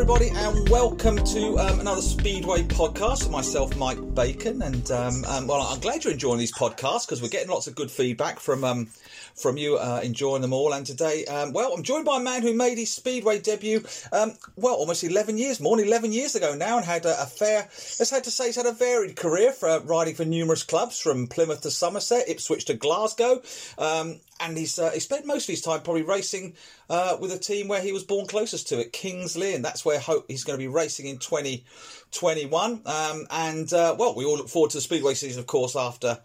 everybody, and welcome to another Speedway podcast with myself, Mike Bacon. And well, I'm glad you're enjoying these podcasts because we're getting lots of good feedback from you enjoying them all. And today, well, I'm joined by a man who made his Speedway debut, well, almost 11 years, more than 11 years ago now, and had a fair, let's have to say, he's had a varied career for riding for numerous clubs, from Plymouth to Somerset, Ipswich to Glasgow. And he spent most of his time probably racing with a team where he was born closest to, at King's Lynn. That's where he's going to be racing in 2021. Well, we all look forward to the Speedway season, of course, after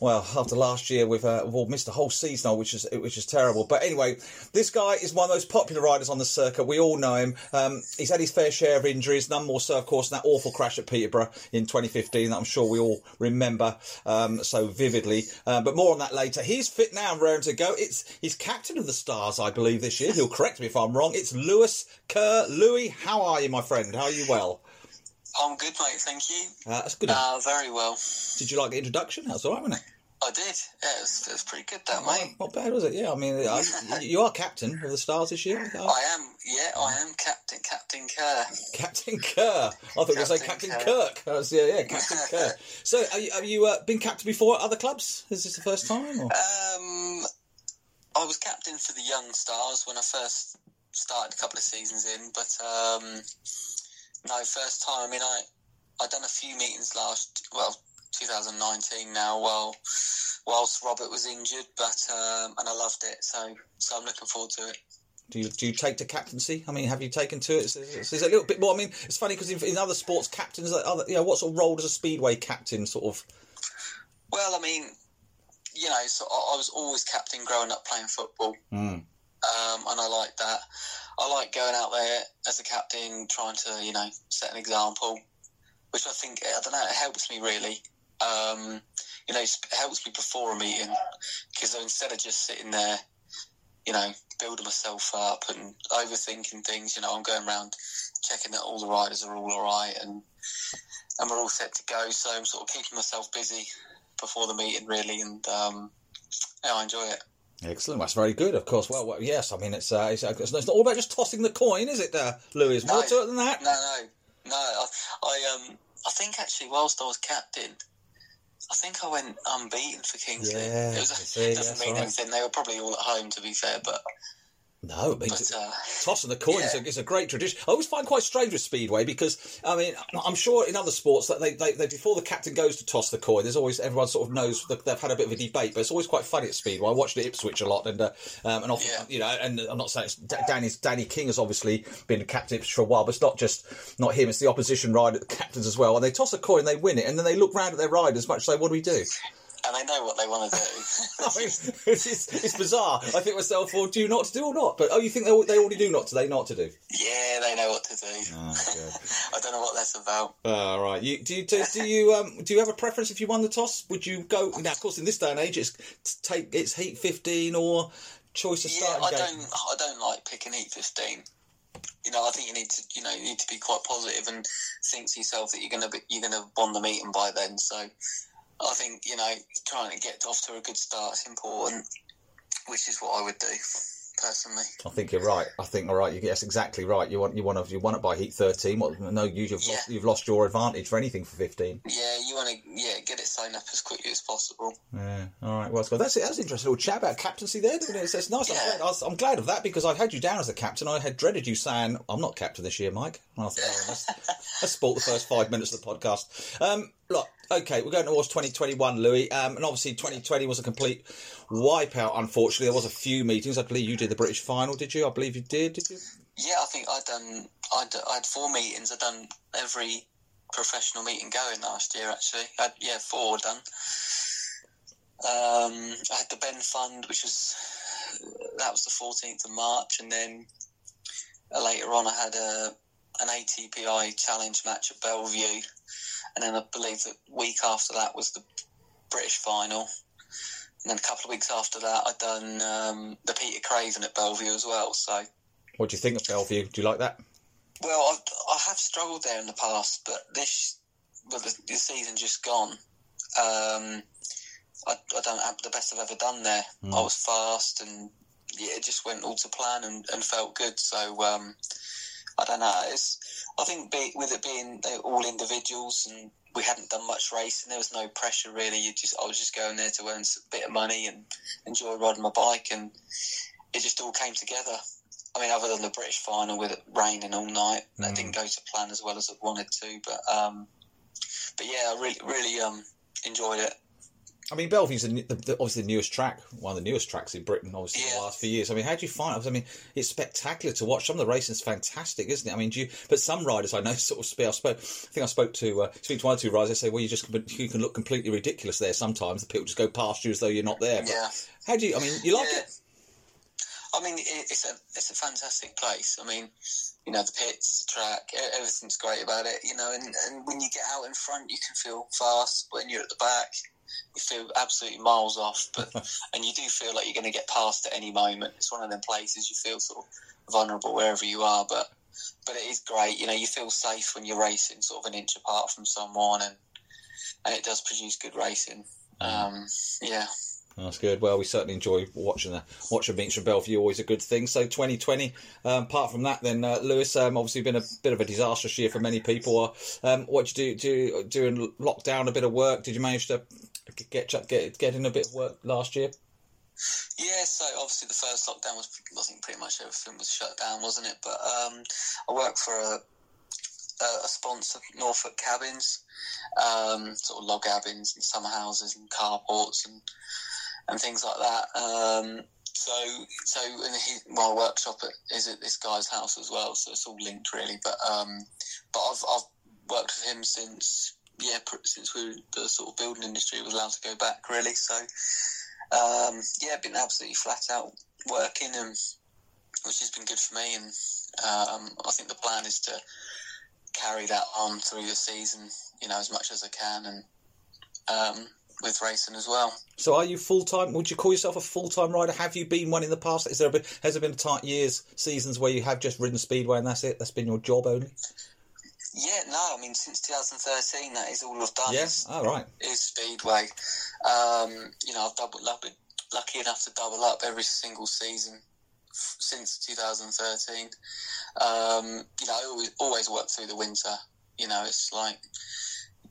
last year, we've missed the whole season, which is terrible. But anyway, this guy is one of those popular riders on the circuit. We all know him. He's had his fair share of injuries, none more so, of course, than that awful crash at Peterborough in 2015 that I'm sure we all remember so vividly. But more on that later. He's fit now and raring to go. He's captain of the Stars, I believe, this year. He'll correct me if I'm wrong. It's Lewis Kerr. Louis, how are you, my friend? How are you? Well, I'm good, mate, thank you. That's good. Very well. Did you like the introduction? That was all right, wasn't it? I did. Yeah, it was pretty good, that, mate. Not bad, was it? Yeah, I mean, you are captain of the Stars this year. I am. Yeah, I am Captain Kerr. Captain Kerr. I thought you were going to say Captain Kirk. That was, yeah, Captain Kerr. So, have you been captain before at other clubs? Is this the first time? Or? I was captain for the Young Stars when I first started a couple of seasons in, but... No, first time. I mean, I done a few meetings 2019 now, whilst Robert was injured, but and I loved it, so I'm looking forward to it. Do you take to captaincy? I mean, have you taken to it? Is it a little bit more? I mean, it's funny because in other sports, captains, what sort of role does a Speedway captain sort of? Well, I mean, so I was always captain growing up playing football. Mm. And I like that. I like going out there as a captain, trying to, set an example, which I think, I don't know, it helps me really. It helps me before a meeting, because instead of just sitting there, building myself up and overthinking things, I'm going around checking that all the riders are all right and we're all set to go. So I'm sort of keeping myself busy before the meeting really, and I enjoy it. Excellent. That's very good, of course. Well, yes, I mean, it's not all about just tossing the coin, is it, Louis? More to it than that? No. I think, actually, whilst I was captain, I think I went unbeaten for Kingsley. Yeah, it doesn't mean anything. Right. They were probably all at home, to be fair, but... No, it means tossing the coin is a great tradition. I always find quite strange with Speedway because, I mean, I'm sure in other sports that they before the captain goes to toss the coin, there's always, everyone sort of knows they've had a bit of a debate, but it's always quite funny at Speedway. I watched it at Ipswich a lot, and often, and I'm not saying it's Danny King has obviously been a captain Ipswich for a while, but it's not him, it's the opposition rider, the captains as well, and they toss a coin, they win it, and then they look round at their riders much as they, what do we do? And they know what they want to do. I mean, it's bizarre. I think myself, well, do you not to do or not? But, you think they already do not to, they not to do? Yeah, they know what to do. Oh, I don't know what that's about. Oh, right. Do you have a preference if you won the toss? Would you go... Now, of course, in this day and age, it's heat 15 or choice of starting game. I don't like picking heat 15. I think you need to be quite positive and think to yourself that you're going to won the meeting by then, so... I think, trying to get off to a good start is important, which is what I would do, personally. I think you're right. Yes, exactly right. You won it by heat 13. No, you've lost your advantage for anything for 15. Yeah, you want to get it signed up as quickly as possible. Yeah, all right. Well, that's it. That was an interesting little chat about captaincy there, didn't it? It's nice. Yeah. I'm glad of that because I've had you down as a captain. I had dreaded you saying, I'm not captain this year, Mike. And I thought, let's sport the first 5 minutes of the podcast. Look, okay, we're going towards 2021, Louis, and obviously 2020 was a complete wipeout, unfortunately. There was a few meetings. I believe you did the British final, did you? I believe you did, Yeah, I think I had four meetings. I'd done every professional meeting going last year, actually. Four done. I had the Ben Fund, that was the 14th of March, and then later on I had an ATPI challenge match at Bellevue. And then I believe the week after that was the British final. And then a couple of weeks after that, I'd done the Peter Craven at Bellevue as well. So, what do you think of Bellevue? Do you like that? Well, I have struggled there in the past, but the season just gone. I don't have the best I've ever done there. Mm. I was fast and it just went all to plan and felt good. So I don't know. I think with it being they were all individuals and we hadn't done much racing, there was no pressure really. I was just going there to earn a bit of money and enjoy riding my bike, and it just all came together. I mean, other than the British final with it raining all night, that didn't go to plan as well as I wanted to. But yeah, I really enjoyed it. I mean, Bellevue's obviously the newest track, one of the newest tracks in Britain, obviously, in the last few years. I mean, how do you find it? I mean, it's spectacular to watch. Some of the racing's fantastic, isn't it? I mean, but some riders I know sort of speak. I think I spoke to one or two riders. They say, well, you can look completely ridiculous there sometimes. The people just go past you as though you're not there. But yeah. How do you? I mean, you like it? I mean, it's a fantastic place. I mean, you know, the pits, the track, everything's great about it. You know, and when you get out in front, you can feel fast. When you're at the back, you feel absolutely miles off, and you do feel like you're going to get past at any moment. It's one of them places you feel sort of vulnerable wherever you are, but it is great. You know, you feel safe when you're racing sort of an inch apart from someone, and it does produce good racing. Yeah. That's good. Well, we certainly enjoy watching meets from Bellevue. Always a good thing. So 2020, apart from that then, Lewis, obviously been a bit of a disastrous year for many people. What did you do in lockdown? A bit of work? Did you manage to get in a bit of work last year? Yeah, so obviously the first lockdown was, I think pretty much everything was shut down, wasn't it? But I worked for a sponsor, Norfolk Cabins, sort of log cabins and summer houses and carports and things like that. So my workshop is at this guy's house as well, so it's all linked really. But I've worked with him since the sort of building industry was allowed to go back really. So been absolutely flat out working, and which has been good for me. And I think the plan is to carry that on through the season, you know, as much as I can, and with racing as well. So are you full-time? Would you call yourself a full-time rider? Have you been one in the past? Has there been tight years, seasons where you have just ridden speedway and that's it? That's been your job only? Yeah, no, I mean, since 2013, that is all I've done. Yes, yeah? All right. Is speedway. You know, I've lucky enough to double up every single season since 2013. You know, I always work through the winter. You know, it's like,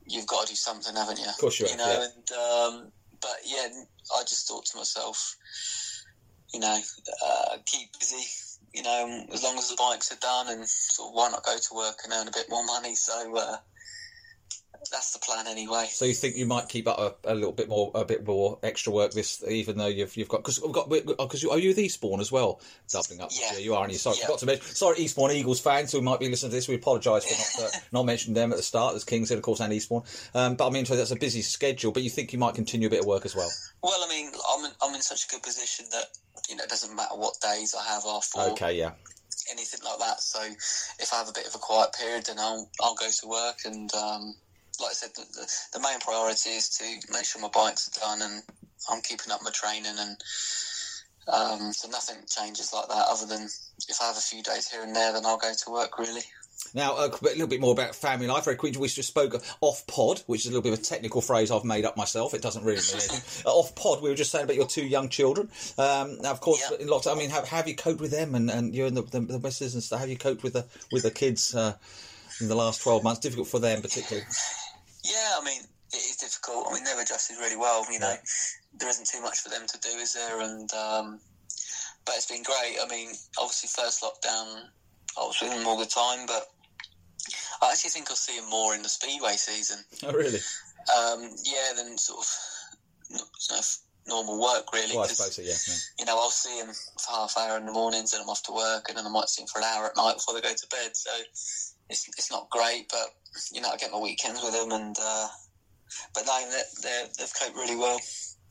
you've got to do something, haven't you? Of course you have, yeah. And, but, yeah, I just thought to myself, you know, keep busy, you know, as long as the bikes are done, and sort of why not go to work and earn a bit more money? So that's the plan anyway. So you think you might keep up a little bit more extra work this, even though you've got, because are you with Eastbourne as well? Doubling up. Yeah, you are. And I forgot to mention. Sorry, Eastbourne Eagles fans who might be listening to this, we apologise for not mentioning them at the start. There's King's Lynn, of course, and Eastbourne. But I mean, so that's a busy schedule. But you think you might continue a bit of work as well? Well, I mean, I'm in such a good position that, you know, it doesn't matter what days I have off. Or okay, yeah. Anything like that. So if I have a bit of a quiet period, then I'll go to work, and like I said, the main priority is to make sure my bikes are done, and I'm keeping up my training, and so nothing changes like that, other than if I have a few days here and there, then I'll go to work really. Now, a little bit more about family life. Very quickly, we just spoke off-pod, which is a little bit of a technical phrase I've made up myself. It doesn't really mean anything. Off-pod, we were just saying about your two young children. Now, of course, in lots. I mean, how have you coped with them, and you and the missus and stuff? How have you coped with the kids in the last 12 months? Difficult for them, particularly. Yeah, I mean, it is difficult. I mean, they've adjusted really well. You know, there isn't too much for them to do, is there? And but it's been great. I mean, obviously, first lockdown, I was with them all the time, but I actually think I'll see him more in the speedway season. Oh, really? Yeah, than sort of normal work, really. Well, I suppose so, yeah. You know, I'll see him for half an hour in the mornings, and I'm off to work, and then I might see him for an hour at night before they go to bed. So it's not great, but, you know, I get my weekends with them, and but no, they've coped really well.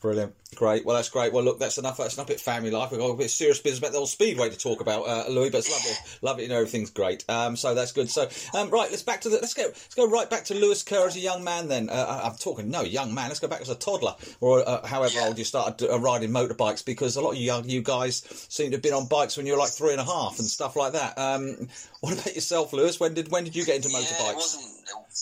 Brilliant. Great. Well, that's great. Well, look, that's enough bit family life. We've got a bit of serious business about the old speedway to talk about, Louis, but it's lovely, you know, everything's great. So that's good. So, right, let's go right back to Lewis Kerr as a young man then. Young man. Let's go back as a toddler, or however old you started riding motorbikes, because a lot of you guys seem to have been on bikes when you were like 3.5 and stuff like that. What about yourself, Lewis? When did you get into motorbikes?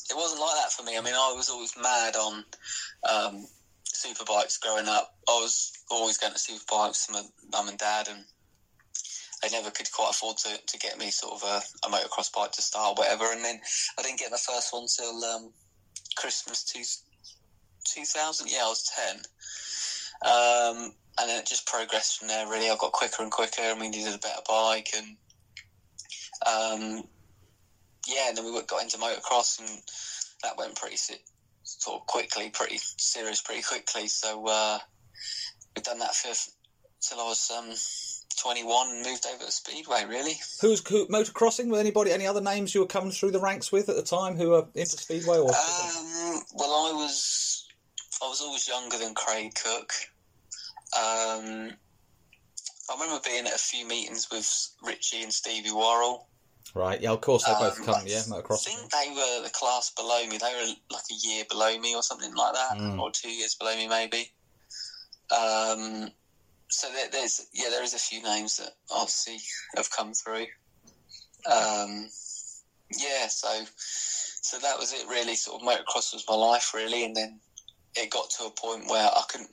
It wasn't like that for me. I mean, I was always mad on, superbikes growing up. I was always going to superbikes from my mum and dad, and they never could quite afford to get me sort of a motocross bike to start or whatever. And then I didn't get my first one till Christmas 2000. Yeah, I was 10. And then it just progressed from there, really. I got quicker and quicker, and we needed a better bike. And and then we got into motocross, and that went pretty quickly. So we've done that till I was 21 and moved over to Speedway, really. Who motocrossing with anybody? Any other names you were coming through the ranks with at the time who were into Speedway? Or well, I was always younger than Craig Cook. I remember being at a few meetings with Richie and Stevie Worrall. Right, yeah, of course, they both come, motocross. I think they were the class below me. They were like a year below me or something like that, or 2 years below me maybe. So there is a few names that obviously have come through. So that was it really. Sort of motocross was my life really, and then it got to a point where I couldn't.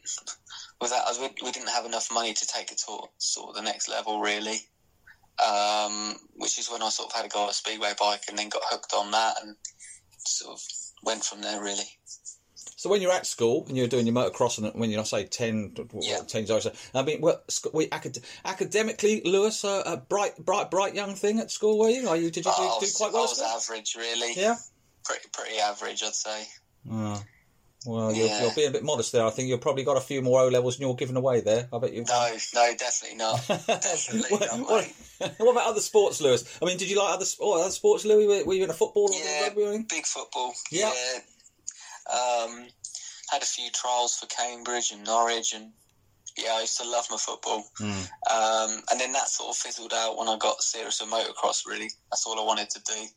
We didn't have enough money to take it to sort of the next level really. Which is when I sort of had to go on a speedway bike and then got hooked on that and sort of went from there really. So when you're at school and you're doing your motocross, and when you're, I say 10 years old, I mean, academically, Lewis, a bright young thing at school, were you? Did you do quite well? I was average really. Yeah, pretty average, I'd say. Well, you're being a bit modest there. I think you've probably got a few more O-levels than you're giving away there. I bet you. No, definitely not. What about other sports, Lewis? I mean, did you like other sports, Louis? Were you in a football? Yeah, big football. Yeah. Had a few trials for Cambridge and Norwich, and I used to love my football. And then that sort of fizzled out when I got serious with motocross. Really, that's all I wanted to do.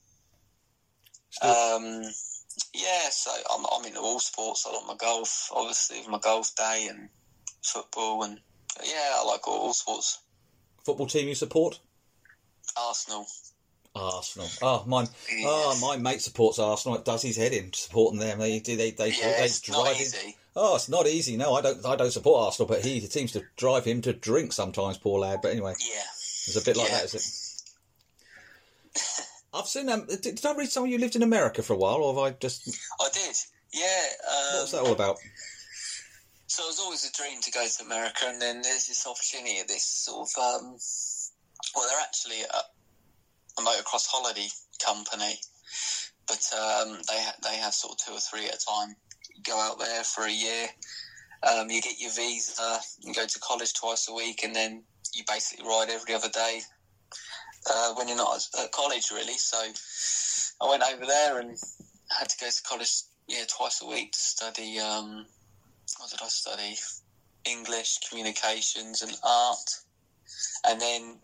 So I'm into all sports. I like my golf, obviously, my golf day and football, and I like all sports. Football team you support? Arsenal. My mate supports Arsenal. It does his head in supporting them. They drive him. Oh, it's not easy. No, I don't support Arsenal, but it seems to drive him to drink sometimes. Poor lad. But anyway, it's a bit like that, isn't it? I've seen them. Did I read someone you lived in America for a while, or have I just... I did, yeah. What was that all about? So it was always a dream to go to America, and then there's this opportunity at this sort of... they're actually a motocross holiday company, but they have sort of two or three at a time. You go out there for a year, you get your visa, you go to college twice a week, and then you basically ride every other day. When you're not at college, really. So I went over there and had to go to college twice a week to study, what did I study? English, communications and art. And then,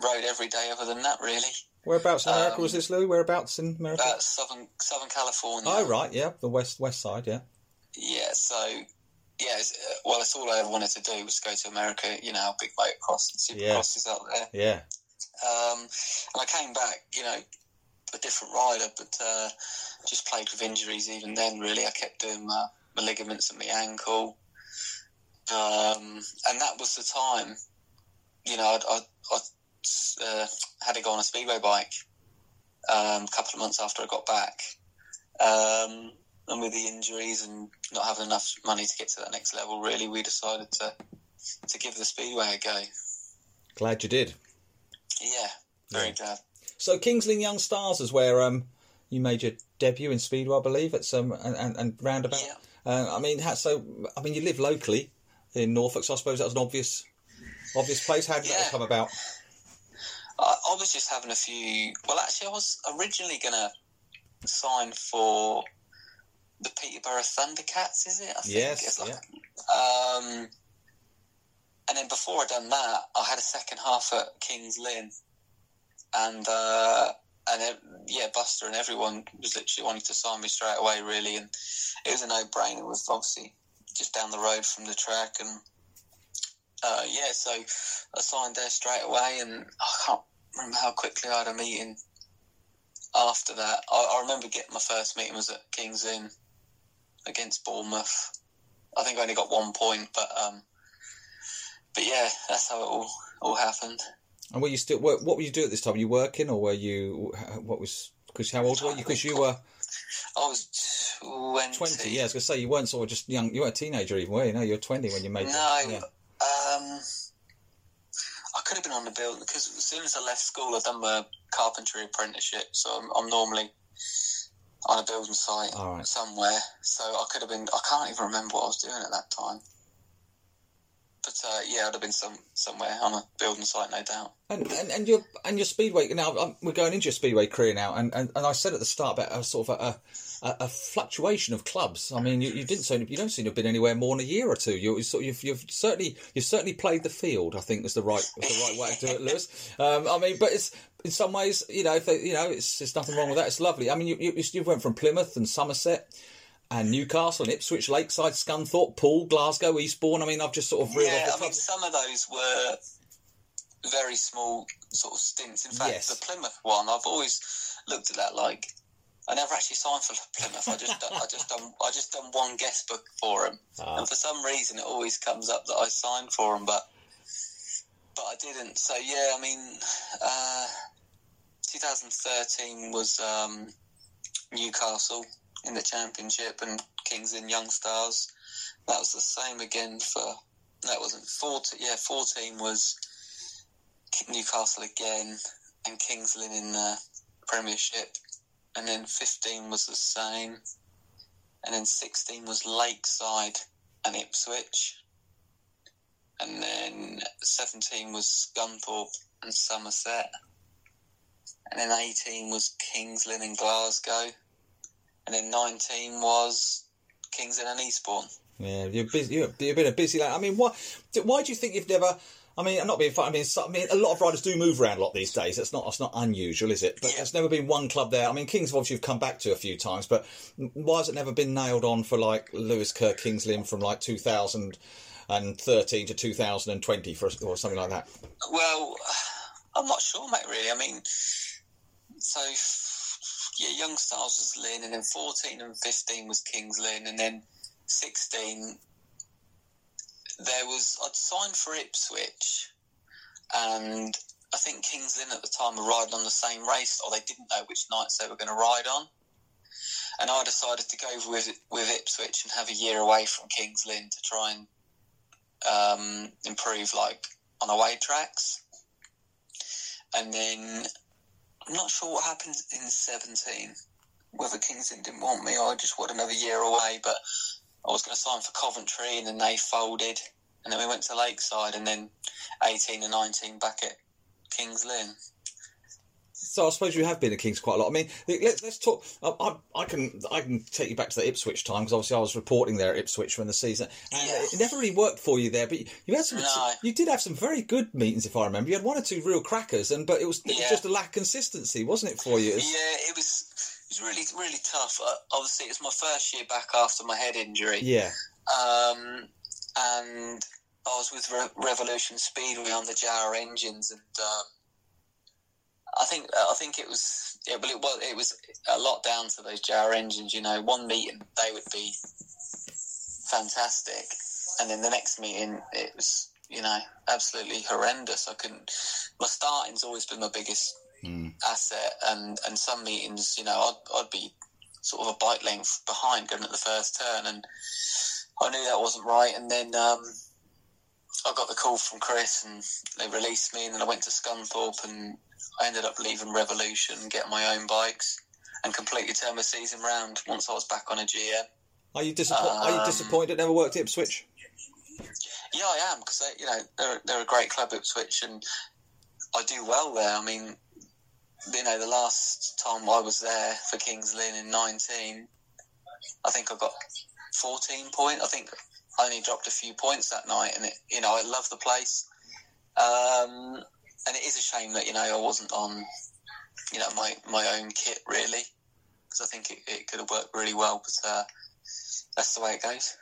rode every day other than that, really. Whereabouts in America was this, Lou? Whereabouts in America? Southern California. Oh, right, yeah. The west side, yeah. Yeah, so... Yeah, that's all I ever wanted to do was go to America. You know, how big motocross and supercross is out there. Yeah. And I came back, a different rider, but just played with injuries even then, really. I kept doing my ligaments and my ankle. And that was the time, I had to go on a speedway bike a couple of months after I got back. And with the injuries and not having enough money to get to that next level, really, we decided to give the speedway a go. Glad you did. Yeah, very glad. So King's Lynn Young Stars is where you made your debut in speedway, I believe, at some and roundabout. Yeah. You live locally in Norfolk, so I suppose that was an obvious place. How did that come about? I was just having a few. Well, actually, I was originally going to sign for the Peterborough Thundercats, is it? I think. Yes, it's and then before I done that, I had a second half at King's Lynn, and Buster and everyone was literally wanting to sign me straight away, really, and it was a no-brainer. It was obviously just down the road from the track, and so I signed there straight away, and I can't remember how quickly I had a meeting after that. I remember getting my first meeting was at King's Lynn against Bournemouth. I think I only got 1 point, but that's how it all happened. And were you still? What were you doing at this time? Were you working, or were you? What was? Because how old were you? Because you were. I was 20. 20. Yeah, I was gonna say you weren't sort of just young. You weren't a teenager even, were you? No, you were 20 when you made. No, yeah. I could have been on the building because as soon as I left school, I'd done my carpentry apprenticeship. So I'm normally on a building site somewhere. So I could have been. I can't even remember what I was doing at that time. But yeah, I'd have been somewhere on a building site, no doubt. And your speedway now. We're going into your speedway career now, and I said at the start about a sort of a fluctuation of clubs. I mean, you don't seem to have been anywhere more than a year or two. You've certainly played the field. I think is the right way to do it, Lewis. I mean, but it's in some ways, it's nothing wrong with that. It's lovely. I mean, you went from Plymouth and Somerset. And Newcastle and Ipswich, Lakeside, Scunthorpe, Poole, Glasgow, Eastbourne. I mean, I've just sort of realised. Yeah, I mean, some of those were very small sort of stints. In fact, The Plymouth one, I've always looked at that like I never actually signed for Plymouth. I just done one guest book for them, and for some reason, it always comes up that I signed for them, but I didn't. So yeah, I mean, 2013 was Newcastle. In the championship and King's Lynn Young Stars. That was the same again for... That wasn't 14. Yeah, 14 was Newcastle again and King's Lynn in the Premiership. And then 15 was the same. And then 16 was Lakeside and Ipswich. And then 17 was Scunthorpe and Somerset. And then 18 was King's Lynn and Glasgow. And then 19 was King's Lynn and Eastbourne. Yeah, you're busy. You've been a busy lad. I mean, why do you think you've never? I mean, I'm not being funny. I mean, a lot of riders do move around a lot these days. That's not unusual, is it? But There's never been one club there. I mean, Kings obviously you've come back to a few times, but why has it never been nailed on for like Lewis Kerr, King's Lynn from like 2013 to 2020 or something like that? Well, I'm not sure, mate. Really, I mean, so. Yeah, Young Stars was Lynn, and then 14 and 15 was King's Lynn, and then 16, I'd signed for Ipswich, and I think King's Lynn at the time were riding on the same race, or they didn't know which nights they were going to ride on, and I decided to go with Ipswich and have a year away from King's Lynn to try and improve, like, on away tracks, and then... I'm not sure what happened in 17, whether King's Lynn didn't want me or I just wanted another year away, but I was going to sign for Coventry and then they folded and then we went to Lakeside and then 18 and 19 back at King's Lynn. So I suppose you have been at King's quite a lot. I mean, let's talk. I can take you back to the Ipswich time because obviously I was reporting there at Ipswich when the season. And It never really worked for you there, but you had some. No. You did have some very good meetings, if I remember. You had one or two real crackers, but it was just a lack of consistency, wasn't it, for you? It was really really tough. Obviously, it was my first year back after my head injury. Yeah. And I was with Revolution Speedway on the Jaguar engines and. I think it was it was a lot down to those Jaguar engines. You know, one meeting they would be fantastic, and then the next meeting it was absolutely horrendous. My starting's always been my biggest asset, and some meetings I'd be sort of a bike length behind going at the first turn, and I knew that wasn't right, and then. I got the call from Chris and they released me and then I went to Scunthorpe and I ended up leaving Revolution and getting my own bikes and completely turned my season round once I was back on a GM. Are you disappointed it never worked at Ipswich? Yeah, I am because they're a great club at Ipswich and I do well there. I mean, the last time I was there for King's Lynn in 19, I think I got 14 points. I think... I only dropped a few points that night, and I love the place. And it is a shame that I wasn't on, my own kit really, because I think it could have worked really well. But that's the way it goes.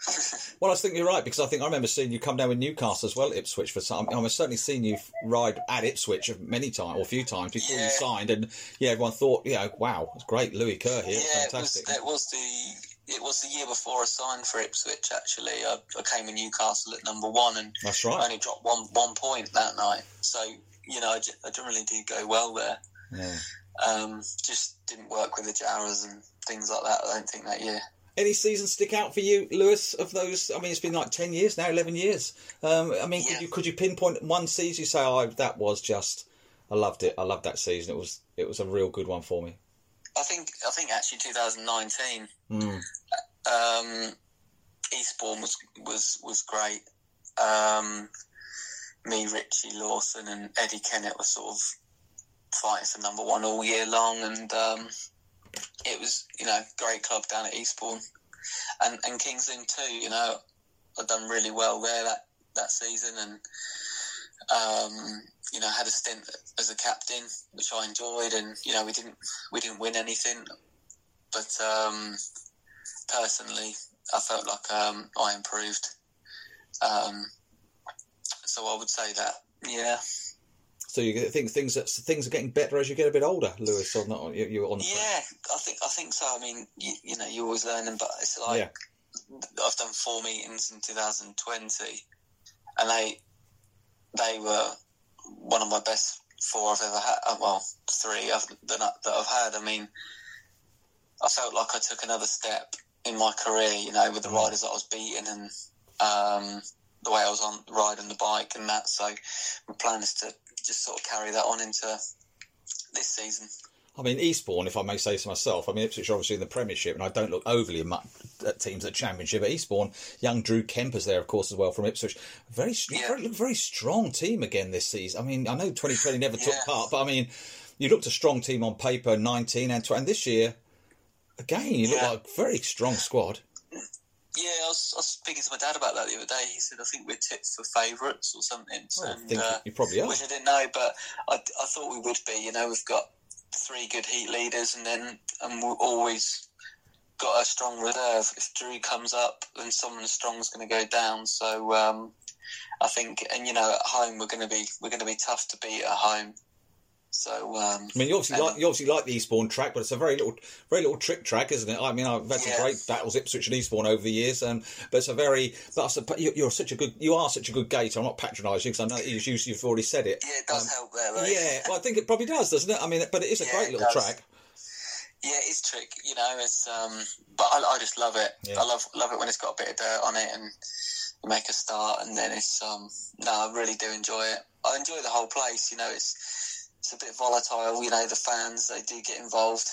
Well, I think you're right because I remember seeing you come down with Newcastle as well, at Ipswich for some. I've certainly seen you ride at Ipswich many times or a few times before you signed, and everyone thought, wow, it's great, Louis Kerr here, fantastic. It was the. It was the year before I signed for Ipswich, actually. I came in Newcastle at number one, and that's right. I only dropped one point that night. So, you know, I generally do go well there. Yeah. Just didn't work with the Jowers and things like that, I don't think, that year. Any seasons stick out for you, Lewis, of those? I mean, it's been like 10 years now, 11 years. I mean, yeah. could you pinpoint one season you say, oh, that was just... I loved it. I loved that season. It was a real good one for me. I think actually 2019, Eastbourne was great. Me, Richie Lawson, and Eddie Kennett were sort of fighting for number one all year long, and it was, you know, great club down at Eastbourne, and King's Lynn too. You know, I've done really well there that season, and. You know, had a stint as a captain, which I enjoyed, and you know, we didn't win anything, but personally, I felt like I improved. So I would say that, yeah. So you think things are getting better as you get a bit older, Lewis, or not? You're on. Yeah, I think so. I mean, you know, you're always learning, but it's like I've done 4 meetings in 2020, and they were one of my best 4 I've ever had. Well, 3 that I've had. I mean, I felt like I took another step in my career, you know, with the riders that I was beating and the way I was on riding the bike and that. So my plan is to just sort of carry that on into this season. I mean, Eastbourne, if I may say so myself, I mean, Ipswich are obviously in the Premiership, and I don't look overly much at teams at Championship. But Eastbourne, young Drew Kemp is there, of course, as well, from Ipswich. Very, very strong team again this season. I mean, I know 2020 never took part, but I mean, you looked a strong team on paper, 19 and 20. And this year, again, you look like a very strong squad. Yeah, I was speaking to my dad about that the other day. He said, I think we're tipped for favourites or something. Well, and, I think you probably are. Which I didn't know, but I thought we would be. You know, we've got 3 good heat leaders, and we've always got a strong reserve. If Drew comes up, then someone strong is going to go down. So I think, and you know, at home we're going to be tough to beat at home. So I mean, you obviously like the Eastbourne track, but it's a very little trick track, isn't it? I mean, I've had some great battles Ipswich and Eastbourne over the years, but it's a very. But you are such a good gator. I'm not patronising because I know you've already said it. Yeah, it does help there. Though. Yeah, well, I think it probably does, doesn't it? I mean, but it is a great little track. Yeah, it's trick. You know, it's but I just love it. Yeah. I love it when it's got a bit of dirt on it and you make a start, and then it's no, I really do enjoy it. I enjoy the whole place. You know, it's a bit volatile, you know, the fans, they do get involved,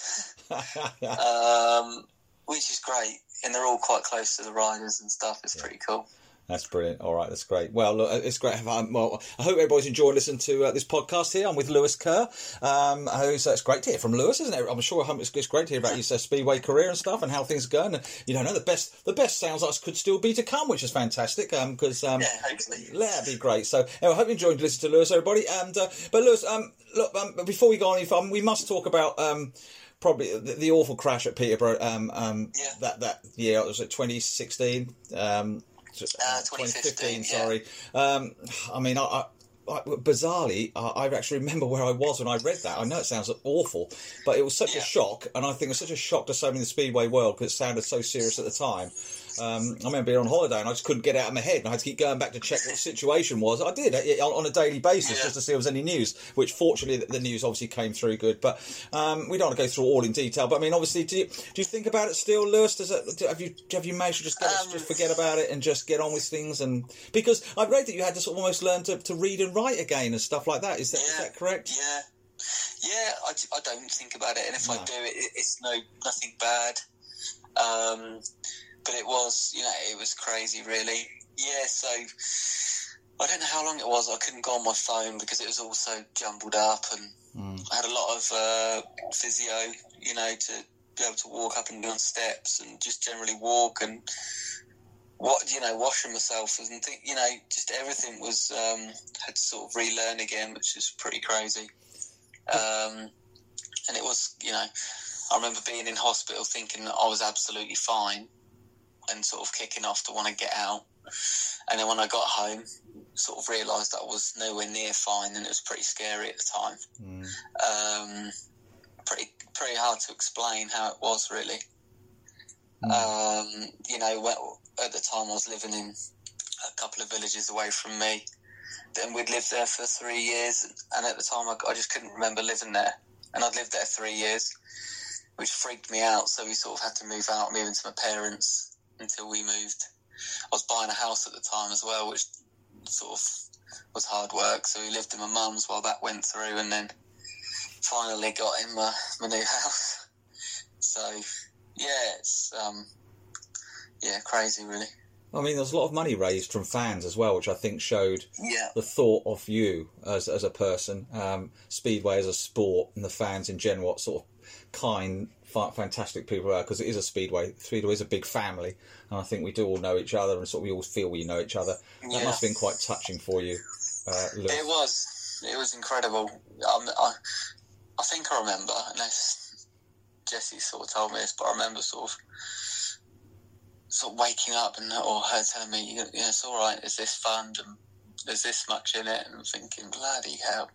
which is great. And they're all quite close to the riders and stuff. It's pretty cool. That's brilliant. All right, that's great. Well, look, it's great. Well, I hope everybody's enjoying listening to this podcast here. I'm with Lewis Kerr. It's great to hear from Lewis, isn't it? I'm sure it's great to hear about your speedway career and stuff and how things are going. And, you know, the best sounds like could still be to come, which is fantastic. Because hopefully that'd be great. So anyway, I hope you enjoyed listening to Lewis, everybody. And but Lewis, look, before we go on any further, we must talk about. Probably the awful crash at Peterborough that year. It was at 2016, 2015. Sorry. I mean, I bizarrely, I actually remember where I was when I read that. I know it sounds awful, but it was such a shock, and I think it was such a shock to so many in the speedway world because it sounded so serious at the time. I remember being on holiday and I just couldn't get it out of my head, and I had to keep going back to check what the situation was. I did on a daily basis just to see if there was any news, which fortunately the news obviously came through good. But we don't want to go through all in detail. But I mean, obviously, do you think about it still, Lewis? Have you managed to just forget about it and just get on with things? And because I've read that you had to sort of almost learn to read and write again and stuff like that. Is that correct? Yeah, I don't think about it, and if I do, it's nothing bad. But it was, you know, it was crazy, really. Yeah, so I don't know how long it was. I couldn't go on my phone because it was all so jumbled up, and I had a lot of physio, you know, to be able to walk up and down steps and just generally walk and, what you know, washing myself and think, you know, just everything was had to sort of relearn again, which is pretty crazy. And it was, you know, I remember being in hospital thinking that I was absolutely fine. And sort of kicking off to want to get out, and then when I got home, sort of realised that I was nowhere near fine, and it was pretty scary at the time. Pretty hard to explain how it was, really. You know, at the time I was living in a couple of villages away from me. Then we'd lived there for 3 years, and at the time I just couldn't remember living there. And I'd lived there 3 years, which freaked me out. So we sort of had to move out, move into my parents until we moved. I was buying a house at the time as well, which sort of was hard work. So we lived in my mum's while that went through, and then finally got in my new house. So yeah, it's crazy really. I mean, there's a lot of money raised from fans as well, which I think showed the thought of you as a person, Speedway as a sport, and the fans in general, what sort of kind, fantastic people are, because it is a Speedway. Speedway is a big family, and I think we do all know each other, and sort of we all feel we know each other. That must have been quite touching for you, Lewis. It was incredible. I think I remember, unless Jesse sort of told me this, but I remember sort of waking up or her telling me, yeah, it's all right, there's this fund and there's this much in it, and I'm thinking, bloody hell.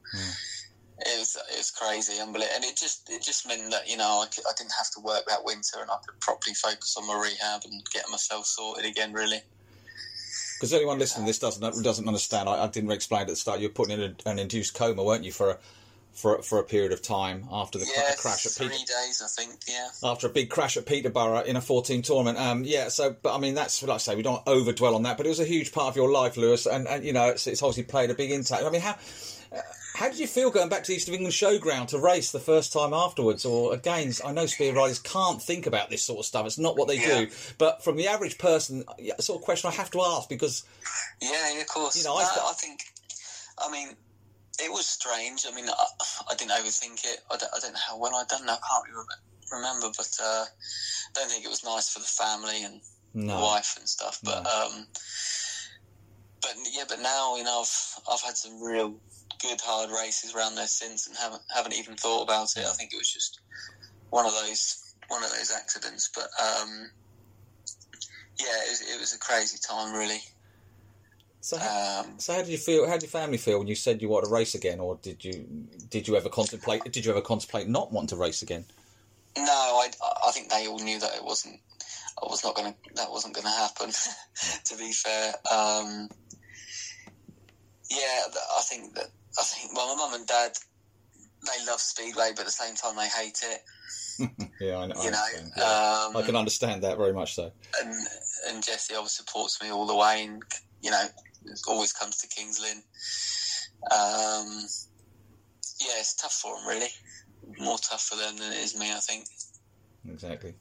It was crazy, unbelievable. And it just meant that, you know, I didn't have to work that winter, and I could properly focus on my rehab and get myself sorted again really. Because anyone listening to this doesn't understand, I didn't explain at the start, you were put in an induced coma, weren't you, for a period of time after the crash at Peterborough. 3 days, I think, yeah. After a big crash at Peterborough in a 14 tournament. But I mean, that's, like I say, we don't overdwell on that, but it was a huge part of your life, Lewis, and you know, it's obviously played a big impact. I mean, how did you feel going back to the East of England showground to race the first time afterwards? Or, again, I know speed riders can't think about this sort of stuff. It's not what they do. But from the average person, sort of question I have to ask, because... Yeah, of course. You know, I think, I mean... It was strange. I mean, I didn't overthink it. I don't know how well I'd done that. I can't really remember, but I don't think it was nice for the family and my wife and stuff. But but now, you know, I've had some real good hard races around there since, and haven't even thought about it. I think it was just one of those accidents. But it was a crazy time, really. So how did you feel? How did your family feel when you said you wanted to race again, or did you ever contemplate? Did you ever contemplate not wanting to race again? No, I think they all knew that that wasn't going to happen. To be fair, I think. Well, my mum and dad, they love Speedway, but at the same time they hate it. Yeah, I know. You know, yeah. I can understand that very much so. And Jesse always supports me all the way, and you know. It always comes to King's Lynn. It's tough for them, really. More tough for them than it is me, I think. Exactly.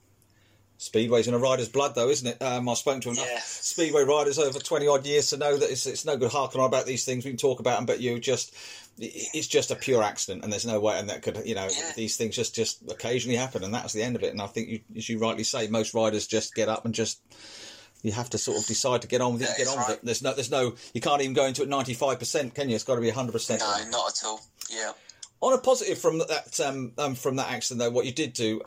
Speedway's in a rider's blood, though, isn't it? I've spoken to enough Speedway riders over 20-odd years to know that it's no good harking on about these things. We can talk about them, but it's just a pure accident, and there's no way, and that could, you know, these things just occasionally happen, and that's the end of it. And I think, as you rightly say, most riders just get up and just... You have to sort of decide to get on with it. Yeah, with it. There's no. You can't even go into it 95%, can you? It's got to be 100%. No, not at all. Yeah. On a positive from that from that accident, though, what you did do,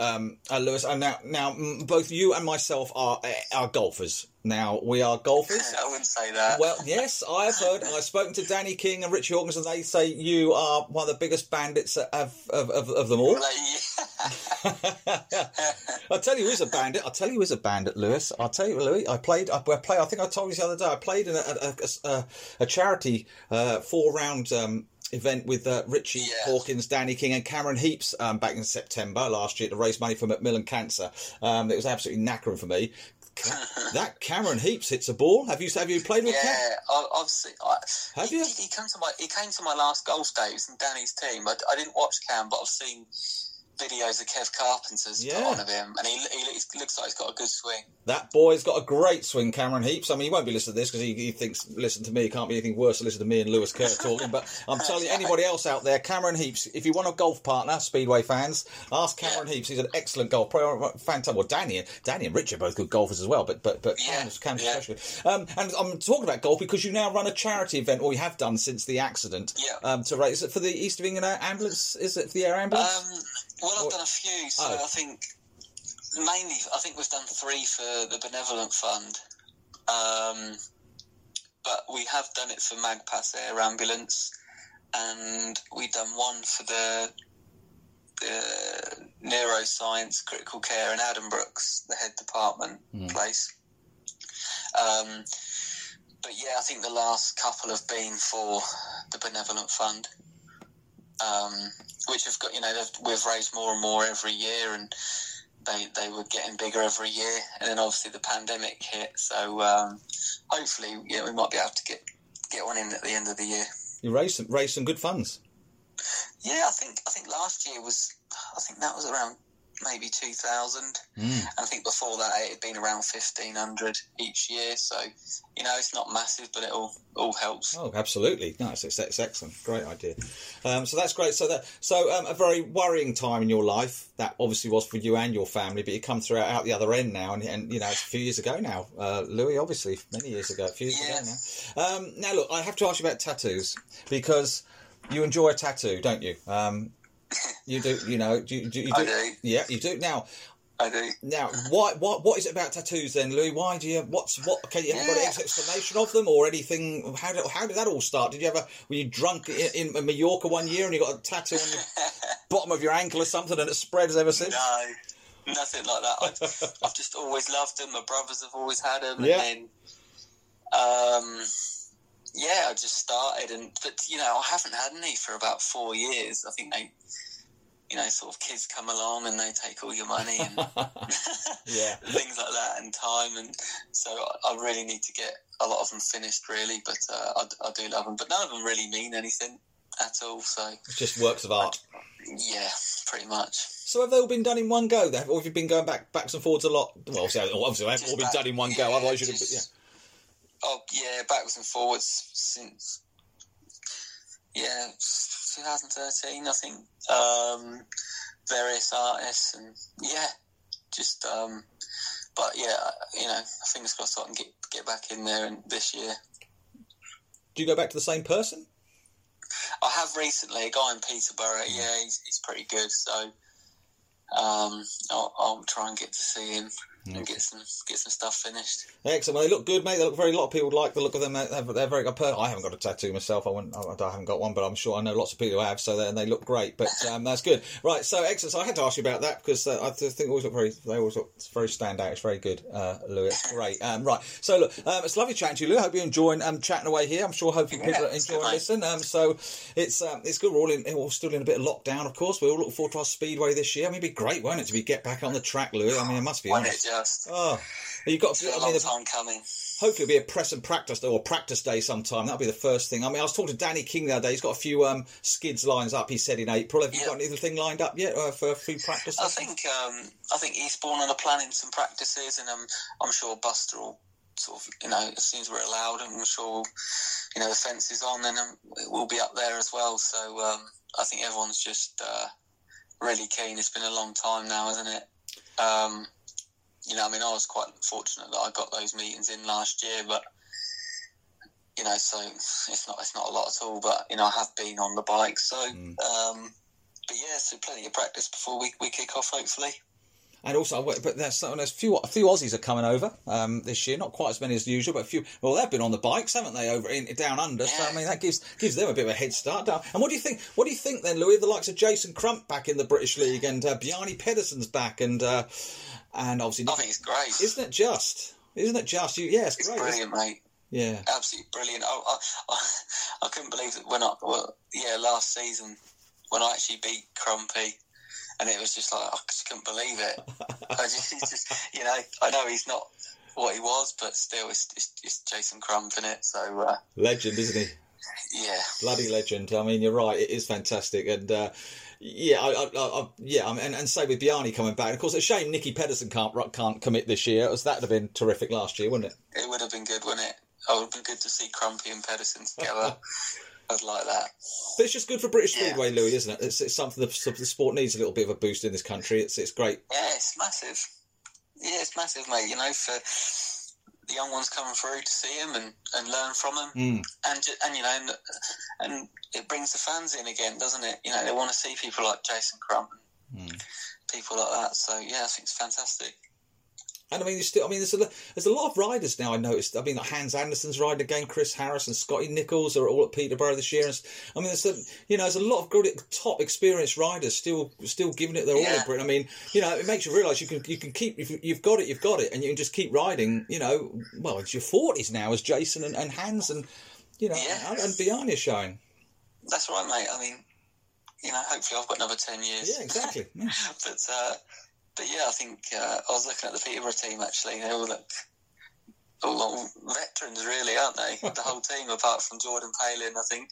Lewis, and now both you and myself are golfers. Now, we are golfers. I wouldn't say that. Well, yes, I've spoken to Danny King and Richie Hawkins, and they say you are one of the biggest bandits of them all. I'll tell you who's a bandit. Lewis. I'll tell you, Louis, I played. I think I told you the other day, I played in a charity 4-round event with Richie Hawkins, Danny King and Cameron Heaps back in September last year to raise money for Macmillan Cancer. It was absolutely knackering for me. That Cameron Heaps hits a ball. Have you played with Cam? Yeah, obviously. Have you? He came to my last golf day. He was in Danny's team. I didn't watch Cam, but I've seen videos of Kev Carpenter's put on of him, and he looks like he's got a good swing. That boy's got a great swing, Cameron Heaps. I mean, he won't be listening to this because he thinks, listen to me, it can't be anything worse to listen to me and Lewis Kerr talking, but I'm telling anybody else out there, Cameron Heaps, if you want a golf partner, Speedway fans, ask Cameron Heaps. He's an excellent golf player. Fantastic. Well, Danny and Rich are both good golfers as well, but Cam's especially. And I'm talking about golf because you now run a charity event, or you have done since the accident, to raise it for the East of England ambulance, is it for the air ambulance? Well, I've done a few, so I think we've done 3 for the Benevolent Fund, but we have done it for Magpat's Air Ambulance, and we've done one for the neuroscience, critical care, and Adam Brooks, the head department place. But yeah, I think the last couple have been for the Benevolent Fund, which have got, you know, we've raised more and more every year, and they were getting bigger every year. And then obviously the pandemic hit, so hopefully, yeah, we might be able to get one in at the end of the year. You raised some good funds. Yeah, I think last year was, I think that was around maybe 2,000. And I think before that it had been around 1,500 each year. So, you know, it's not massive, but it all helps. Oh, absolutely. No, it's excellent. Great idea. So that's great. So a very worrying time in your life. That obviously was for you and your family, but you come through out the other end now. And you know, it's a few years ago now, Louis, obviously many years ago, a few years ago now. Now, look, I have to ask you about tattoos, because you enjoy a tattoo, don't you? You do, you know. You do. I do. Yeah, you do. Now, I do. Now, why? What is it about tattoos then, Lou? Why do you? What? Can you have got an explanation of them or anything? How did that all start? Did you ever? Were you drunk in Mallorca one year and you got a tattoo on the bottom of your ankle or something, and it spread as ever since? No, nothing like that. I've just always loved them. My brothers have always had them, and then, yeah, I just started, but you know, I haven't had any for about 4 years. I think they, you know, sort of kids come along and they take all your money and things like that, and time, and so I really need to get a lot of them finished, really. But I do love them, but none of them really mean anything at all. So it's just works of art. Yeah, pretty much. So have they all been done in one go? Or have you been going backs and forwards a lot? Well, obviously, they haven't all been done in one go. Otherwise, you'd have. Oh yeah, backwards and forwards since 2013, I think. Various artists and just but yeah, you know, fingers crossed I can get back in there and this year. Do you go back to the same person? I have recently, a guy in Peterborough. Yeah, he's pretty good. So I'll try and get to see him. And get some stuff finished. Excellent. Well, they look good, mate. They look very. A lot of people like the look of them. They're very good. I haven't got a tattoo myself. I haven't got one, but I'm sure I know lots of people who have. So they look great. But that's good. Right. So excellent. So I had to ask you about that because I think they always look very standout. It's very good, Lewis. It's great. Right. So look, it's lovely chatting to you, Lou. Hope you're enjoying chatting away here. I'm sure. Hopefully people enjoy and listen. So it's good. We're all still in a bit of lockdown, of course. We all look forward to our speedway this year. I mean, it'd be great, won't it, to get back on the track, Lou? I mean, it must be. You've got to, long time coming. Hopefully, it'll be a press and practice or practice day sometime. That'll be the first thing. I mean, I was talking to Danny King the other day. He's got a few skids lines up. He said in April. Have you got anything lined up yet for a few practices? I think Eastbourne are planning some practices, and I'm sure Buster will sort of, you know, as soon as we're allowed, I'm sure, you know, the fence is on, and we'll be up there as well. So I think everyone's just really keen. It's been a long time now, hasn't it? You know, I mean, I was quite fortunate that I got those meetings in last year, but, you know, so it's not a lot at all, but, you know, I have been on the bike, so, but yeah, so plenty of practice before we kick off, hopefully. And also, but there's a few Aussies are coming over this year. Not quite as many as usual, but a few. Well, they've been on the bikes, haven't they, over in down under? Yeah. So I mean, that gives them a bit of a head start. And what do you think? What do you think then, Louis? The likes of Jason Crump back in the British League, and Bjarne Pedersen's back, and obviously, I think it's great, isn't it? Isn't it just? It's great, brilliant, mate. Yeah, absolutely brilliant. I couldn't believe that last season when I actually beat Crumpy. And it was just like, I just couldn't believe it. You know, I know he's not what he was, but still, it's Jason Crump in it. So legend, isn't he? Yeah, bloody legend. I mean, you're right. It is fantastic, and and say with Bjarne coming back. Of course, it's a shame Nicky Pedersen can't commit this year. That'd have been terrific last year, wouldn't it? It would have been good, wouldn't it? Oh, it would be good to see Crumpy and Pedersen together. I'd like that. But it's just good for British Speedway, Louis, isn't it? It's something the sport needs a little bit of a boost in this country. It's great. Yeah, it's massive. Yeah, it's massive, mate. You know, for the young ones coming through to see him and learn from him, and you know, and it brings the fans in again, doesn't it? You know, they want to see people like Jason Crump, people like that. So yeah, I think it's fantastic. And I mean, there's a lot of riders now. I noticed. I mean, like Hans Anderson's riding again. Chris Harris and Scotty Nichols are all at Peterborough this year. And I mean, there's a lot of good top experienced riders still giving it their all in Britain. I mean, it makes you realise you can keep if you've got it, and you can just keep riding. Well, it's your 40s now, as Jason and Hans and and Bjarne is showing. That's right, mate. I mean, hopefully I've got another 10 years. Yeah, exactly. Yeah. But yeah, I think I was looking at the Peterborough team actually. They all look all veterans, really, aren't they? The whole team, apart from Jordan Palin, I think.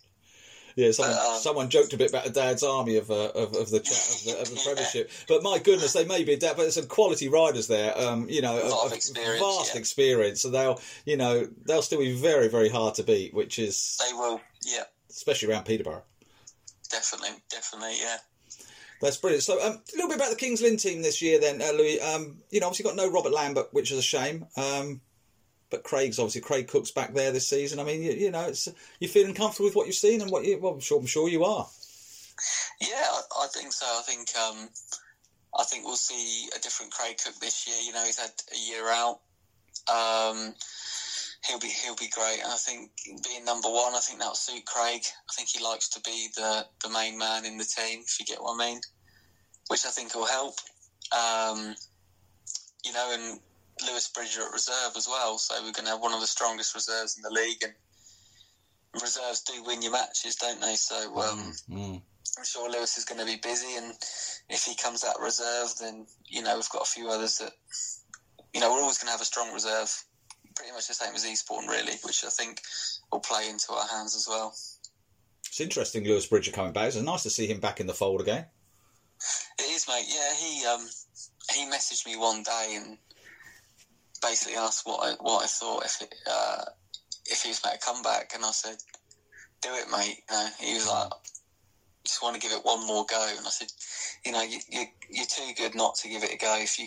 Yeah, someone joked a bit about the Dad's Army of the Premiership, but my goodness, they may be a dad, but there's some quality riders there. A lot of vast experience, so they'll still be very, very hard to beat, which is they will, yeah, especially around Peterborough. Definitely, yeah. That's brilliant. So a little bit about the King's Lynn team this year then, Louis. Obviously got no Robert Lambert, which is a shame. But Craig Cook's back there this season. I mean, you're feeling comfortable with what you've seen and what you... Well, I'm sure you are. Yeah, I think so. I think we'll see a different Craig Cook this year. He's had a year out. He'll be great, and I think being number one, I think that'll suit Craig. I think he likes to be the main man in the team, if you get what I mean, which I think will help. And Lewis Bridger at reserve as well, so we're going to have one of the strongest reserves in the league, and reserves do win your matches, don't they? So I'm sure Lewis is going to be busy, and if he comes out reserve, then we've got a few others that we're always going to have a strong reserve. Pretty much the same as Eastbourne, really, which I think will play into our hands as well. It's interesting, Lewis Bridger coming back. It's nice to see him back in the fold again. It is, mate. Yeah, he messaged me one day and basically asked what I thought if he was going to come back, and I said, "Do it, mate." He was like, "Just want to give it one more go," and I said, you're too good not to give it a go. If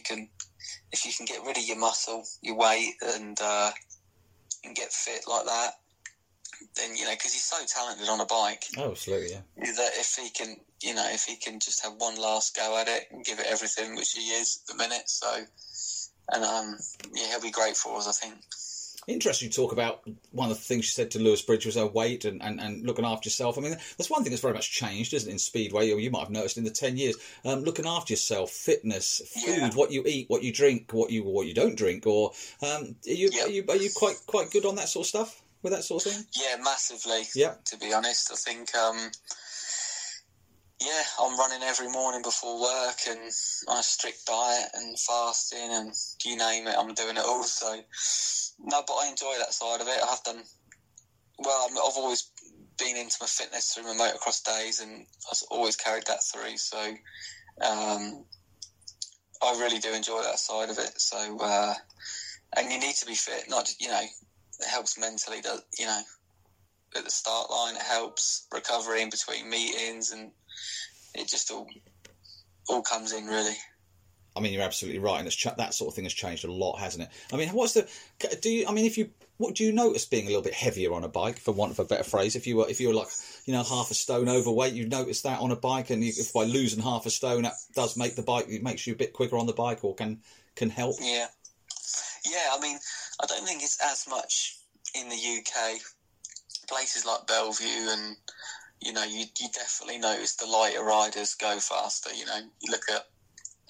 you can get rid of your muscle, your weight, and get fit like that, then because he's so talented on a bike. Oh, absolutely, yeah. That if he can just have one last go at it and give it everything, which he is at the minute. So, and he'll be great for us, I think. Interesting to talk about. One of the things she said to Lewis Bridger was her weight and looking after yourself. I mean, that's one thing that's very much changed, isn't it, in Speedway? Or you might have noticed in the 10 years, looking after yourself, fitness, food, what you eat, what you drink, what you don't drink. Or are you quite good on that sort of stuff, with that sort of thing? Yeah, massively. Yeah. To be honest, I think I'm running every morning before work, and on a strict diet and fasting and you name it, I'm doing it all. So no, but I enjoy that side of it. I have done well. I've always been into my fitness through my motocross days, and I've always carried that through. So I really do enjoy that side of it. So and you need to be fit. Not it helps mentally. At the start line, it helps recovery in between meetings, and it just all comes in, really. I mean, you're absolutely right, and that sort of thing has changed a lot, hasn't it? I mean, what do you notice being a little bit heavier on a bike, for want of a better phrase? If you were like, half a stone overweight, you'd notice that on a bike, and if by losing half a stone, that does make the bike, it makes you a bit quicker on the bike, or can help. Yeah. I mean, I don't think it's as much in the UK. Places like Bellevue and you definitely notice the lighter riders go faster. You look at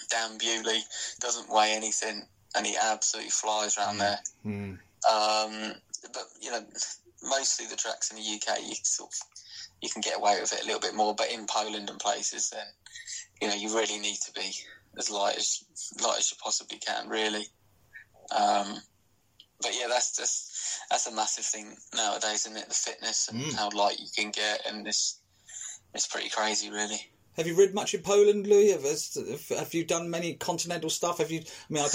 Dan Bewley, doesn't weigh anything, and he absolutely flies around there. Mm. But mostly the tracks in the UK, you can get away with it a little bit more. But in Poland and places, then you really need to be as light as you possibly can, really. But yeah, that's a massive thing nowadays, isn't it? The fitness and how light you can get, and it's pretty crazy, really. Have you rid much in Poland, Louis? Have you done many continental stuff? Have you? I mean, I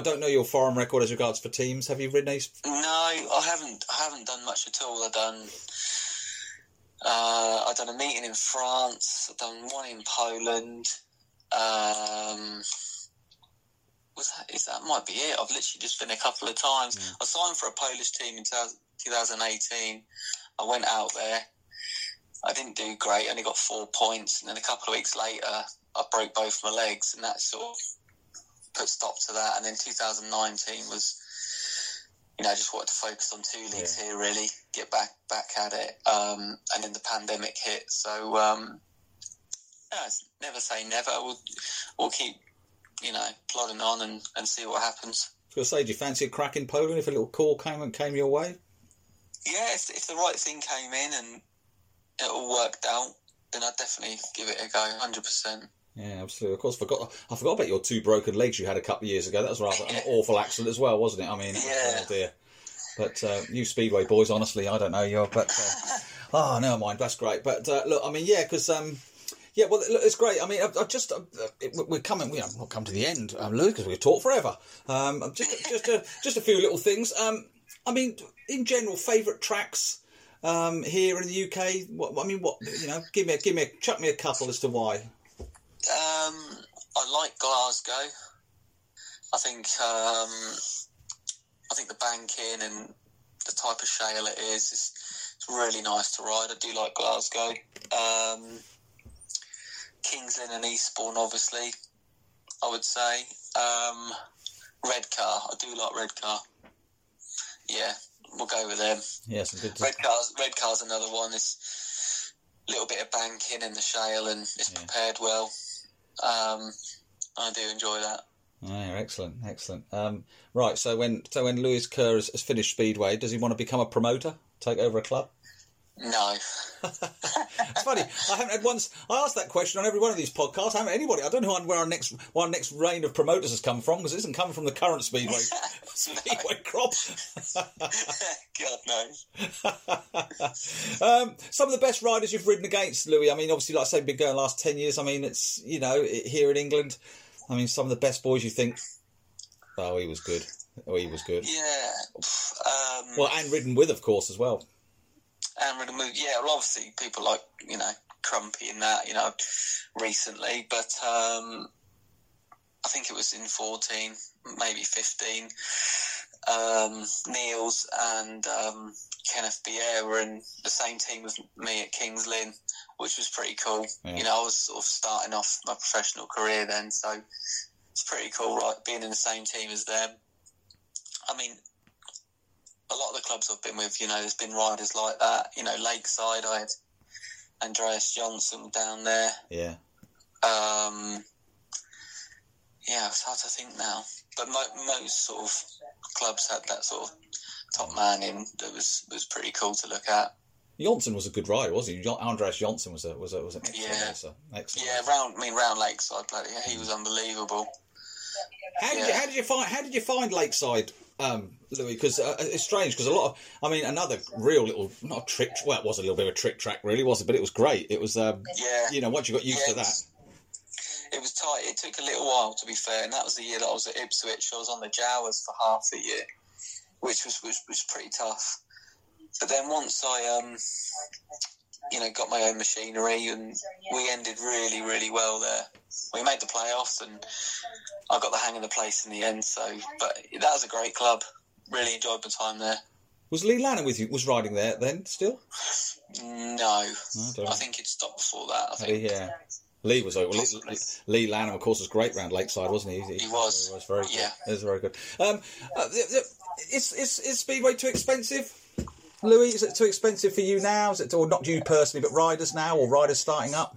don't know your foreign record as regards for teams. Have you ridden any? No, I haven't done much at all. I've done a meeting in France. I've done one in Poland. That might be it. I've literally just been a couple of times. I signed for a Polish team in 2018. I went out there. I didn't do great. I only got 4 points. And then a couple of weeks later, I broke both my legs. And that sort of put stop to that. And then 2019 was, you know, I just wanted to focus on two leagues here, really, get back at it. And then the pandemic hit. So, no, never say never. We'll keep, you know, plodding on and see what happens. I was going to say, do you fancy a crack in Poland if a little call came your way? Yeah, if the right thing came in and it all worked out, then I'd definitely give it a go, 100%. Yeah, absolutely. Of course, I forgot about your two broken legs you had a couple of years ago. That was rather an awful accident as well, wasn't it? I mean, oh dear. But you Speedway boys, honestly, I don't know you, but oh, never mind. That's great. But look, I mean, yeah, because. Yeah, well, it's great. I mean, we'll come to the end, Lou, because we've talked forever. Just a few little things. I mean, in general, favourite tracks here in the UK. Chuck me a couple as to why. I like Glasgow. I think the banking and the type of shale it is, it's really nice to ride. I do like Glasgow. King's Lynn and Eastbourne, obviously, I would say. Redcar, I do like Redcar. Yeah, we'll go with them. Yes, Redcar's another one. It's a little bit of banking in the shale and it's prepared well. I do enjoy that. Yeah, excellent. Right, so when Lewis Kerr has finished Speedway, does he want to become a promoter, take over a club? No. It's funny. I haven't had once. I asked that question on every one of these podcasts. I haven't anybody. I don't know where our next reign of promoters has come from, because it isn't coming from the current Speedway crop. God knows. Some of the best riders you've ridden against, Louis. I mean, obviously, like I say, been going the last 10 years. I mean, it's here in England. I mean, some of the best boys you think. Oh, he was good. Yeah. Well, and ridden with, of course, as well. Well, obviously people like, you know, Crumpy and that, you know, recently, but I think it was in 14, maybe 15, Niels and Kenneth Bier were in the same team with me at King's Lynn, which was pretty cool. Yeah. You know, I was sort of starting off my professional career then, so it's pretty cool, right, being in the same team as them. I mean, a lot of the clubs I've been with, you know, there's been riders like that. You know, Lakeside, I had Andreas Johnson down there. Yeah. Yeah, it's hard to think now. But most sort of clubs had that sort of top man in that was pretty cool to look at. Johnson was a good rider, wasn't he? Andreas Johnson was an excellent racer. Excellent. Yeah, round Lakeside, bloody, he was unbelievable. How did you find Lakeside? Louis, because it's strange, because another real little, not a trick, well, it was a little bit of a trick track, really, wasn't it? But it was great. It was, you know, once you got used to that. It was tight. It took a little while, to be fair, and that was the year that I was at Ipswich. I was on the Jowers for half the year, which was pretty tough. But then once I, you know, got my own machinery, and we ended really, really well there. We made the playoffs, and I got the hang of the place in the end. So, but that was a great club. Really enjoyed my time there. Was Lee Lanham with you? Was riding there then still? No, I think it stopped before that. Yeah, Lee was over. Lee Lanham, of course, was great round Lakeside, wasn't he? He was. He was very good. Yeah, it was very good. Is Speedway too expensive? Louis, is it too expensive for you now? Is it, or not you personally, but riders now, or riders starting up?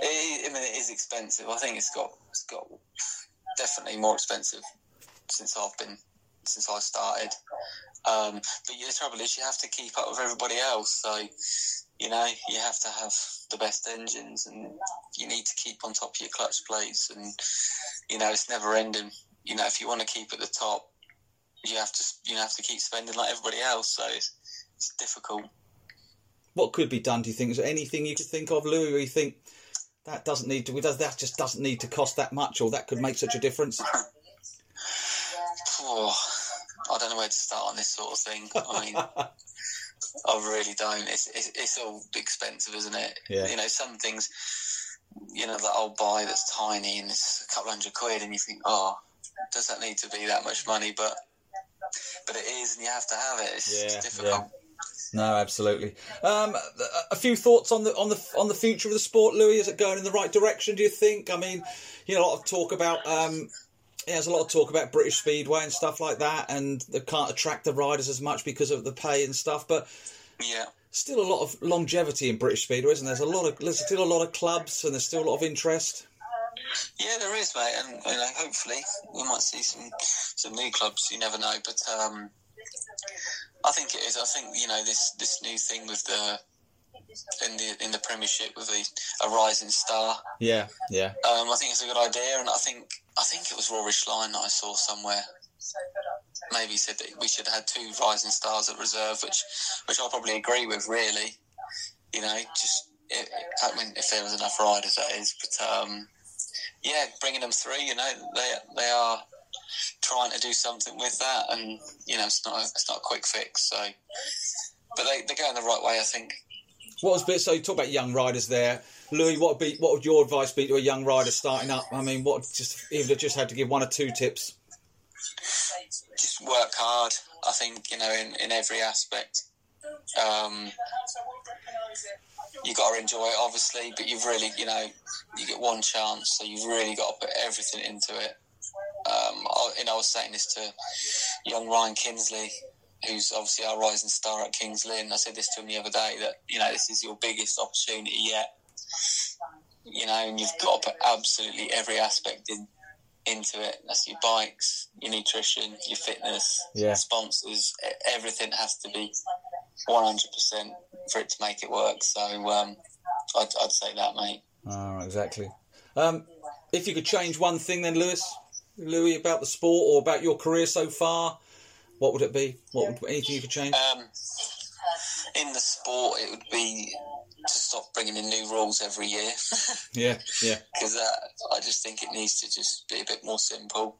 It is expensive. I think it's got definitely more expensive since I started. But the trouble is, you have to keep up with everybody else. So, you know, you have to have the best engines, and you need to keep on top of your clutch plates. And you know, it's never ending. You know, if you want to keep at the top, you have to keep spending like everybody else. So it's difficult. What could be done, do you think? Is there anything you could think of, Louis, where you think that just doesn't need to cost that much, or that could make such a difference? Oh, I don't know where to start on this sort of thing. I mean, I really don't. It's all expensive, isn't it? Yeah. You know, some things, you know, that I'll buy that's tiny and it's a couple £100, and you think, oh, does that need to be that much money? But it is, and you have to have it. It's difficult. Yeah. No, absolutely. A few thoughts on the future of the sport, Louis. Is it going in the right direction, do you think? I mean, you know, a lot of talk about There's a lot of talk about British Speedway and stuff like that, and they can't attract the riders as much because of the pay and stuff. But yeah, still a lot of longevity in British Speedway, isn't there? There's still a lot of clubs, and there's still a lot of interest. Yeah, there is, mate, and you know, hopefully we might see some new clubs. You never know, but I think it is. I think, you know, this new thing with the Premiership with a rising star. Yeah, yeah. I think it's a good idea, and I think it was Rory Schlein that I saw somewhere. Maybe said that we should have had two rising stars at reserve, which I'll probably agree with. Really, you know, just I mean, if there was enough riders, that is, but. Yeah, bringing them through, you know, they are trying to do something with that, and you know, it's not a quick fix. So, but they're going the right way, I think. So you talk about young riders there, Louis. What would your advice be to a young rider starting up? I mean, if they just had to give one or two tips. Just work hard. I think, you know, in every aspect. You got to enjoy it, obviously, but you've really, you know, you get one chance, so you've really got to put everything into it. I was saying this to young Ryan Kinsley, who's obviously our rising star at King's Lynn. I said this to him the other day, that, you know, this is your biggest opportunity yet, you know, and you've got to put absolutely every aspect into it. That's your bikes, your nutrition, your fitness, sponsors, everything has to be 100% for it to make it work. So I'd say that, mate. Oh, exactly. If you could change one thing then, Louis, about the sport or about your career so far, what would it be? Anything you could change? In the sport, it would be to stop bringing in new rules every year. yeah. Because I just think it needs to just be a bit more simple.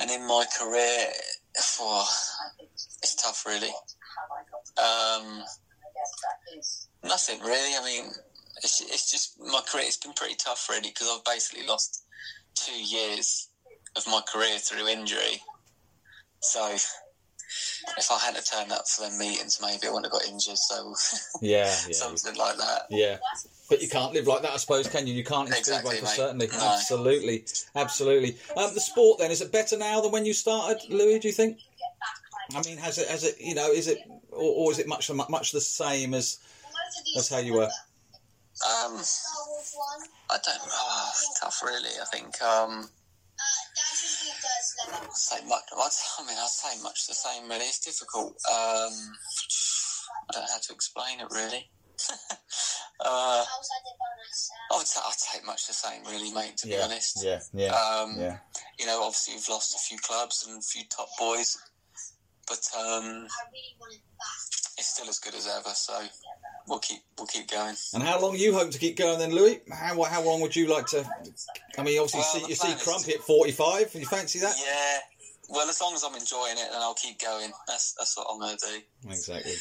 And in my career, it's tough, really. Nothing, really. I mean, it's just my career. It's been pretty tough, really, because I've basically lost 2 years of my career through injury. So if I had to turn up for them meetings, maybe I wouldn't have got injured. So yeah something like that. Yeah, but you can't live like that, I suppose, can you? You can't exactly, mate. Certainly, no. Absolutely. The sport then, is it better now than when you started, Louis? Do you think? I mean, has it? You know, is it or is it much the same as how you were? I don't. It's tough, really. I think. I'd say much the same, really. It's difficult. I don't know how to explain it, really. I'd take much the same, really, mate, to be honest. Yeah. You know, obviously we've lost a few clubs and a few top boys, but it's still as good as ever, so we'll keep going. And how long you hope to keep going then, Louis? How long would you like to? I mean, obviously you see Crump hit 45. You fancy that? Yeah. Well, as long as I'm enjoying it, then I'll keep going. That's what I'm going to do. Exactly.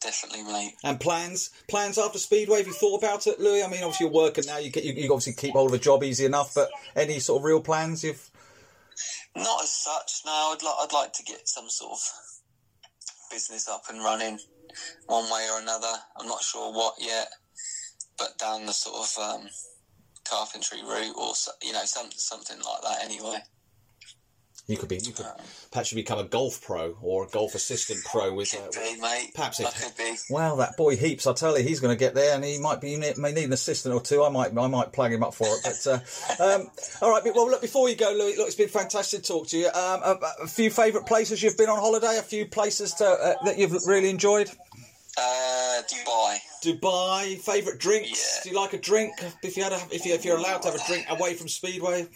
Definitely, mate. And plans after Speedway? Have you thought about it, Louis? I mean, obviously you're working now. You obviously keep hold of a job easy enough. But any sort of real plans? Not as such. No, I'd like to get some sort of business up and running, one way or another. I'm not sure what yet, but down the sort of carpentry route, or you know, something like that. Anyway, you could perhaps you become a golf pro or a golf assistant pro with. Could be, mate. Perhaps it could be. Wow, that boy Heaps! I tell you, he's going to get there, and he may need an assistant or two. I might plug him up for it. But all right. Well, look, before you go, Louis, look, it's been fantastic to talk to you. A few favourite places you've been on holiday. A few places that you've really enjoyed. Dubai. Favourite drinks? Yeah. Do you like a drink? If you're allowed to have a drink away from Speedway?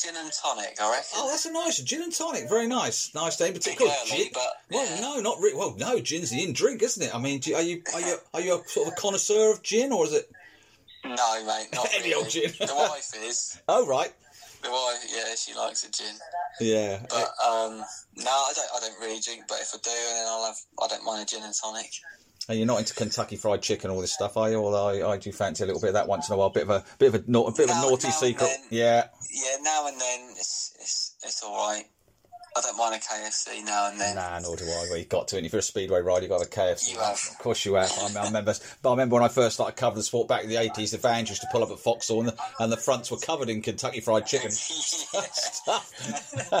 Gin and tonic, I reckon. Oh, that's a nice gin and tonic. Very nice, thing. Particularly gin. Well, no, not really. Well, no, gin's the in drink, isn't it? I mean, are you a sort of a connoisseur of gin, or is it? No, mate, not any really. Old gin. The wife is. Oh, right. The wife, yeah, she likes a gin. Yeah. But no, I don't really drink. But if I do, then I don't mind a gin and tonic. And you're not into Kentucky Fried Chicken, all this stuff, are you? Although I do fancy a little bit of that once in a while, a bit of a naughty secret. Then, yeah. Yeah, now and then it's all right. I don't mind a KFC now and then. Nah, nor do I. Well, you've got to. And if you're a speedway rider, you've got a KFC. You have. Of course you have. I remember when I first started covering the sport back in the 80s, the vans used to pull up at Vauxhall and the fronts were covered in Kentucky Fried Chicken. I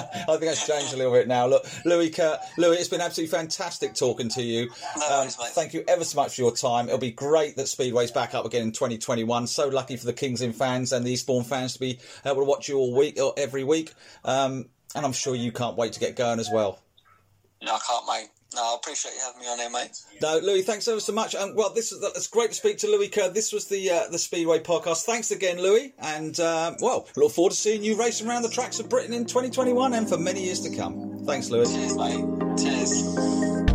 think that's changed a little bit now. Look, Louis, it's been absolutely fantastic talking to you. No worries, mate. Thank you ever so much for your time. It'll be great that Speedway's back up again in 2021. So lucky for the King's Lynn fans and the Eastbourne fans to be able to watch you all week or every week. And I'm sure you can't wait to get going as well. No, I can't, mate. No, I appreciate you having me on here, mate. No, Louis, thanks ever so much. It's great to speak to Louis Kerr. This was the Speedway podcast. Thanks again, Louis. And, look forward to seeing you racing around the tracks of Britain in 2021 and for many years to come. Thanks, Louis. Cheers, mate. Cheers.